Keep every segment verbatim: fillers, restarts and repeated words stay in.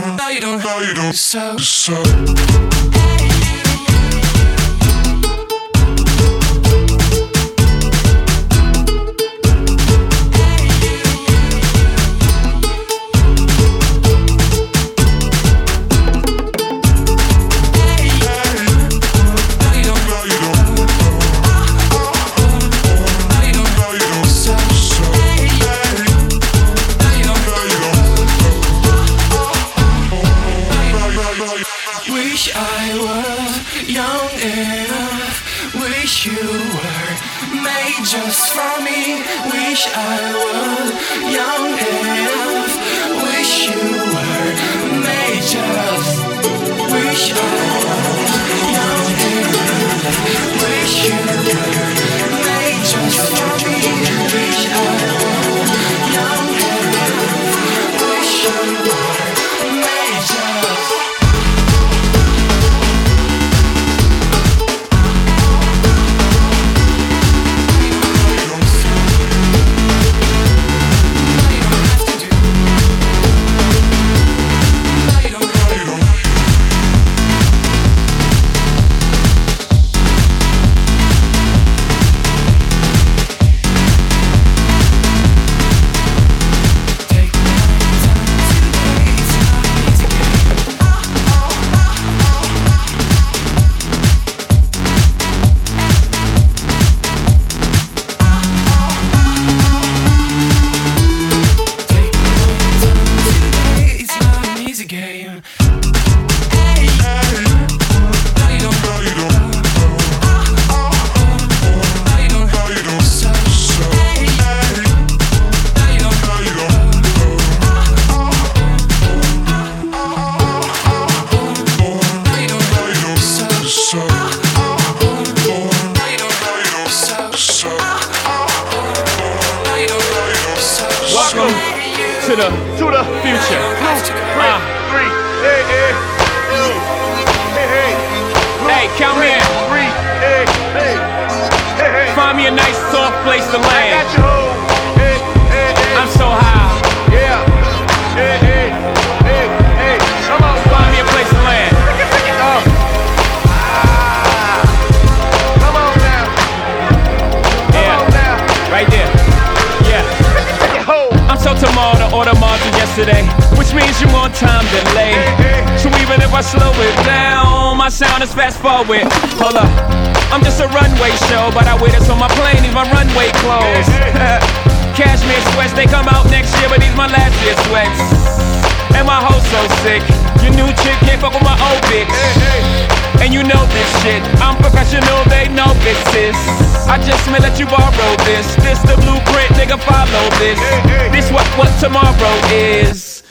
don't, now you don't, now you don't, so, so. Wish I were young enough, wish you were made just for me. Wish I were young enough, wish you were made just. Wish I were young enough, wish you were made just for me. Wish I were young enough, wish you were made just.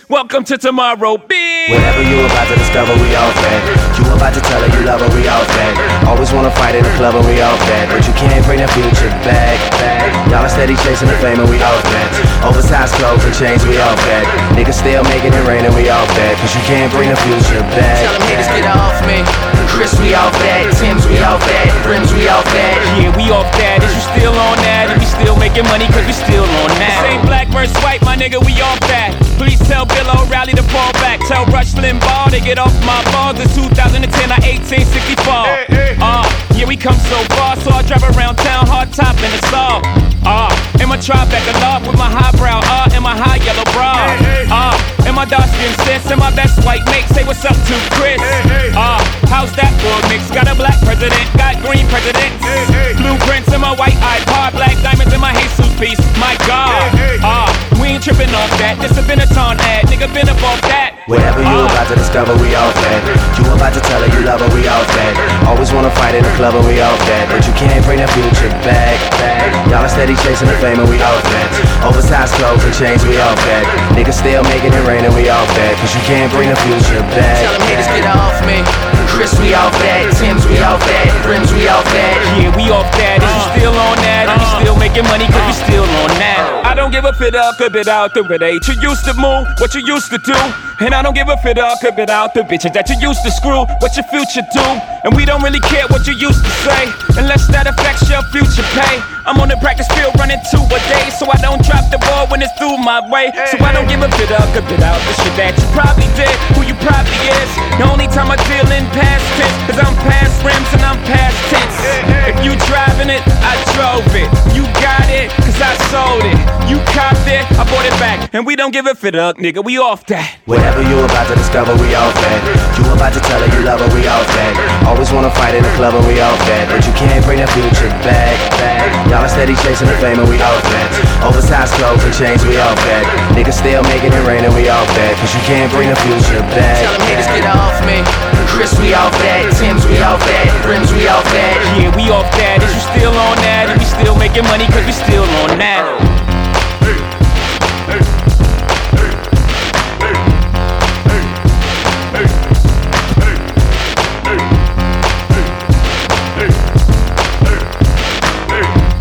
Welcome to tomorrow, bitch. Whatever you about to discover, we all fed. You about to tell her you love her, we all fed. Always wanna fight in the club, and we all fed. But you can't bring that future back, back. Y'all are steady chasing the fame, and we all fed. Oversized clothes and chains, we all fed. Niggas still making it rain, and we all fed. Cause you can't bring the future back. Tell them niggas get off me. Chris, we all fed. Tim's, we all fed. Rims, we all fed. Yeah, we all fed. Is you still on that? If you still making money, cause we still on that. This ain't black versus white, my nigga, we all fed. Please tell Bill O'Reilly to fall back. Tell Rush Limbaugh to get off my balls. In two thousand ten, I eighteen sixty-four. Ah, uh, yeah, we come so far, so I drive around town hard top and it's all. Ah, uh, in my Tribeca love with my high brow. Ah, uh, in my high yellow bra. Ah, uh, in my dark skin sis, and my best white mate. Say what's up to Chris. Ah, uh, how's that for a mix? Got a black president, got green presidents. Blueprints in my white iPod, black diamonds in my Jesus piece. My God. Ah. Uh, We ain't trippin' off that, this a Benetton ad, nigga been up off that. Whatever you about to discover, we all fed. You about to tell her you love her, we all fed. Always wanna fight in the club, and we all fed. But you can't bring that future back, back. Y'all are steady chasing the fame, and we all fed. Oversized clothes and chains, we all fed. Niggas still making it rain, and we all fed. Cause you can't bring the future back. Tell them niggas get off me. Chris, we off that. Tim's, we off that. Brims, we off that. Yeah, we off that. Is you still on that? Are you still making money? Cause you still on that. I don't give a fit up if it out the relate. You used to move, what you used to do. And I don't give a fit up if it out the bitches that you used to screw. What your future do? And we don't really care what you used to say, unless that affects your future pay. I'm on the practice field running two a day, so I don't drop the ball when it's through my way. So I don't give a fit up if it out the shit that you probably did, who you probably is. The only time I deal in past tense, cause I'm past rims and I'm past tense. If you driving it, I drove it. You got it, cause I sold it. You copped it, I bought it back. And we don't give a fit up, nigga, we off that. Whatever you about to discover, we off that. You about to tell her you love her, we off that. Always wanna fight in the club and we off that. But you can't bring that future back, back. Y'all are steady chasing the fame and we off that. Oversized clothes and chains, we off that. Niggas still making it rain and we off that. Cause you can't bring the future back. Tell them haters get off me. Chris, we off that. Tim's, we off that. Brims, we off that. Yeah, we off that. Is you still on that? And we still making money cause we still on that. Hey, hey, hey, hey, hey, hey, hey, hey, hey, hey, hey, hey, hey, hey.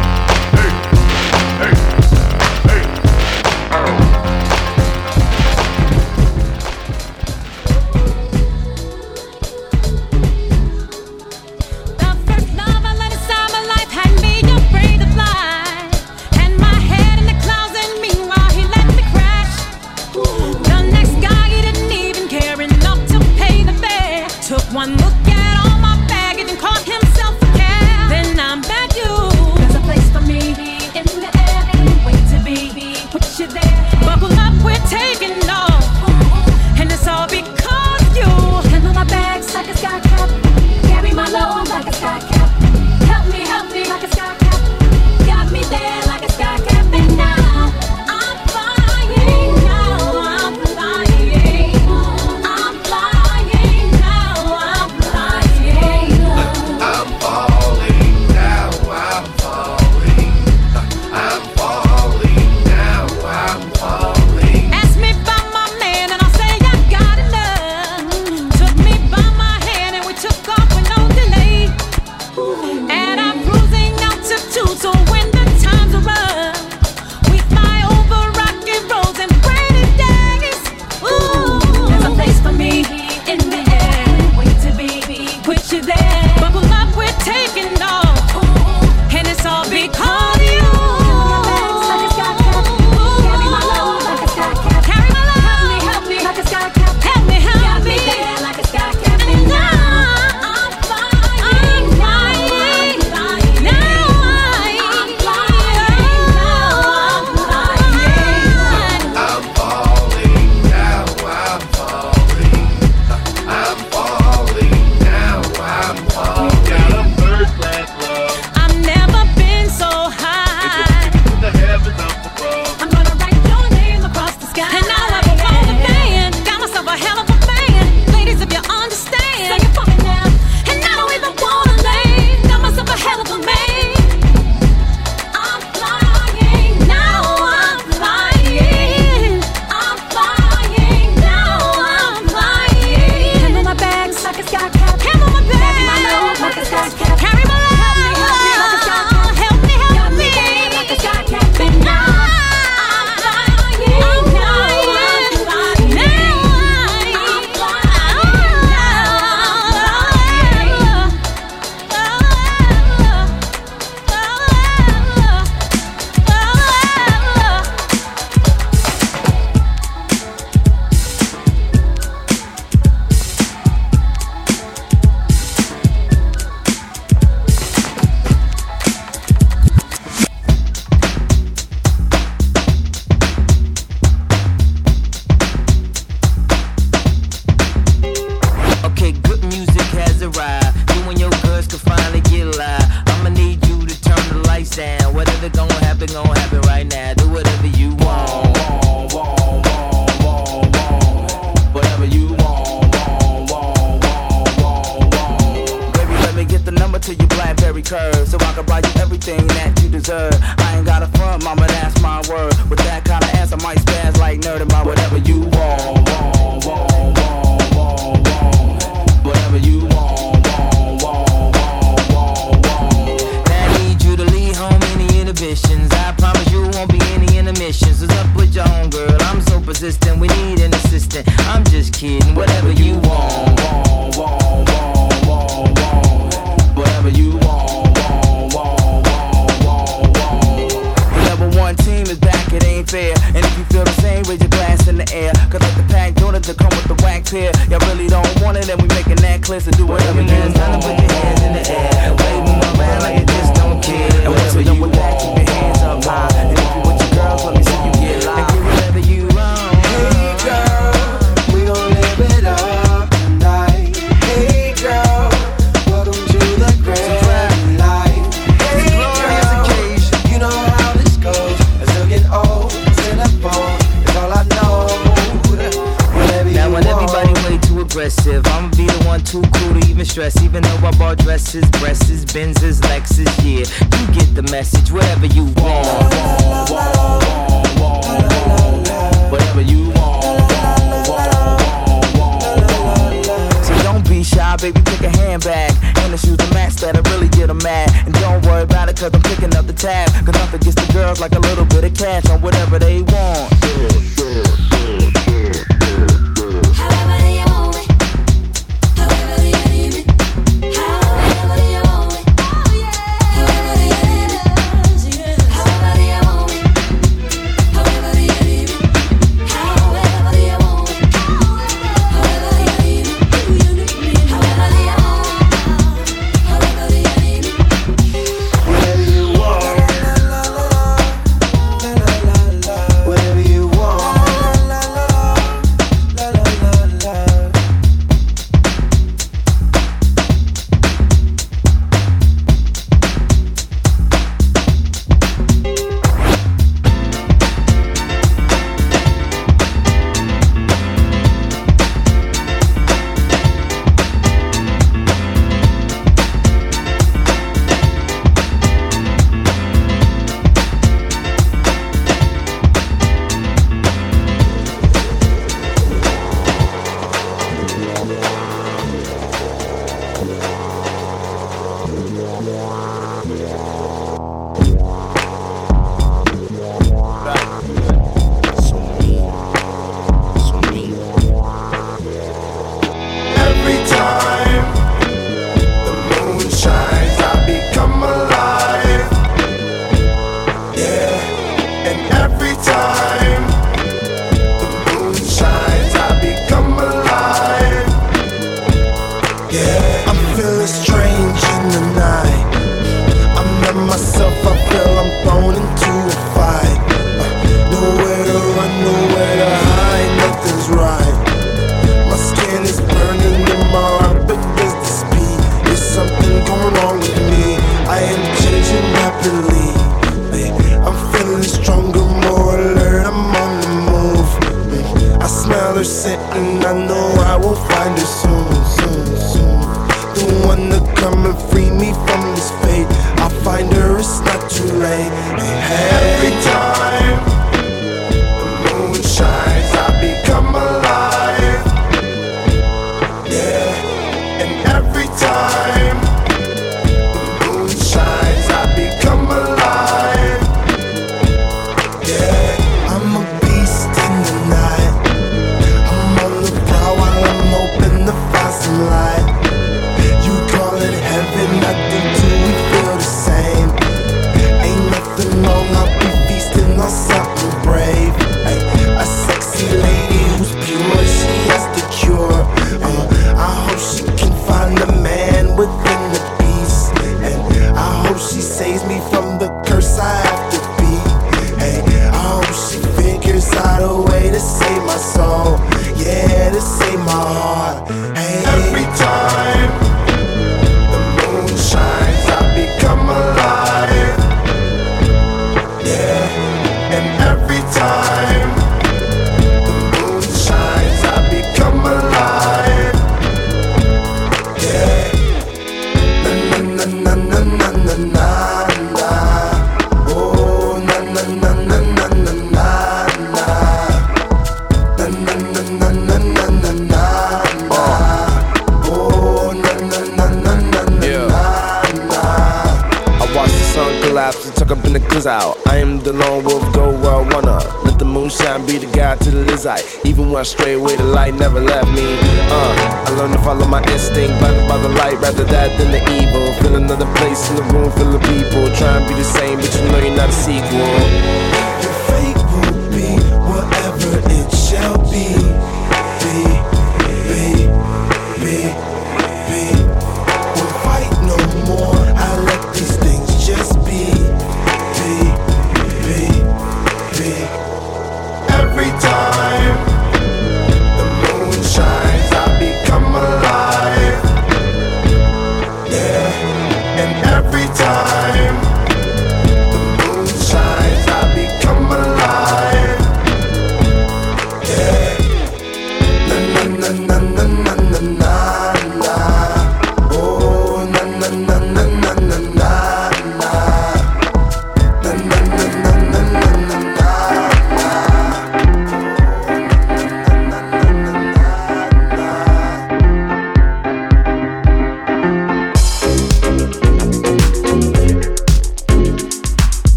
Y'all really don't want it, and we making that clear. So do whatever you want. Time to put your hands in the air, wave them around like you just don't care. And whatever you want, keep your hands up high. And if you with your girls, let me see you get live. And do whatever you want. Hey girl, we gon' live it up tonight. Hey girl, welcome to the grand life. Hey glorious occasion, you know how this goes. As I get old, cynical, it's all I know. Whatever you now want. When everybody way too aggressive, I'ma be the one too cool to even stress. Even though I bought dresses, breasts, Benzes, Lexus, yeah. You get the message, whatever you want. Want, want, want, want, want. Whatever you want, want, want, want, want. So don't be shy, baby, pick a handbag. And the shoes, the match that'll really get them mad. And don't worry about it, cause I'm picking up the tab. Cause nothing gets the girls like a little bit of cash on whatever they want. However you want it, however you need it, however you want it, oh yeah. However you need it, however you want it, however you need it, however you want it, however you need it, however you want it, however you need it. Whatever you want, la la la la la la. Whatever you want, la la la la la la. Every time the moon shines, I become alive. Yeah, and every time the moon shines, I become alive. Yeah, I'm feeling strange in the night. I'm not myself, I feel I'm thrown into a fight. Nowhere to run, nowhere to hide, nothing's right. My skin is burning in my rapid is the speed. There's something going on with me. I am changing rapidly. I'm feeling stronger, more alert, I'm on the move. I smell her scent and I know I will find her soon, soon, soon. The one to come and free me from this fate. I'll find her, it's not too late. Every time the moon shines, I become alive. Yeah, and every time the moon shines, I become alive. Yeah, I'm a beast in the night. I'm on the prowl while I'm hoping to find some light. You call it heaven, nothing do we feel the same. Ain't nothing wrong, I'll be feasting on something brave. Ay, a sexy lady who's pure, she has the cure. Uh, I hope she can find the man within the beast. And I hope she saves me from the curse I have to be. Ay, I hope she figures out a way to save my soul. Yeah, to save my heart. Ay. Every time the moon shines, I become alive. Yeah, and every time the moon shines, I become alive. Yeah, na na na na na na na na. Oh, na na na na na na na na. Na na na na na na na na. Oh, na na na na na na na. I watched the sun collapse and tuck up in the cloud. I am the lone wolf, go where I wanna. Let the moonshine be the guide to the lizard. Even when I stray away, the light never left me. Uh, I learned to follow my instinct, blinded by the light, rather that than the evil. Feel another place in the room full of people. Try and be the same, but you know you're not a sequel. Your fate will be whatever it shall be. Be, be.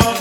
So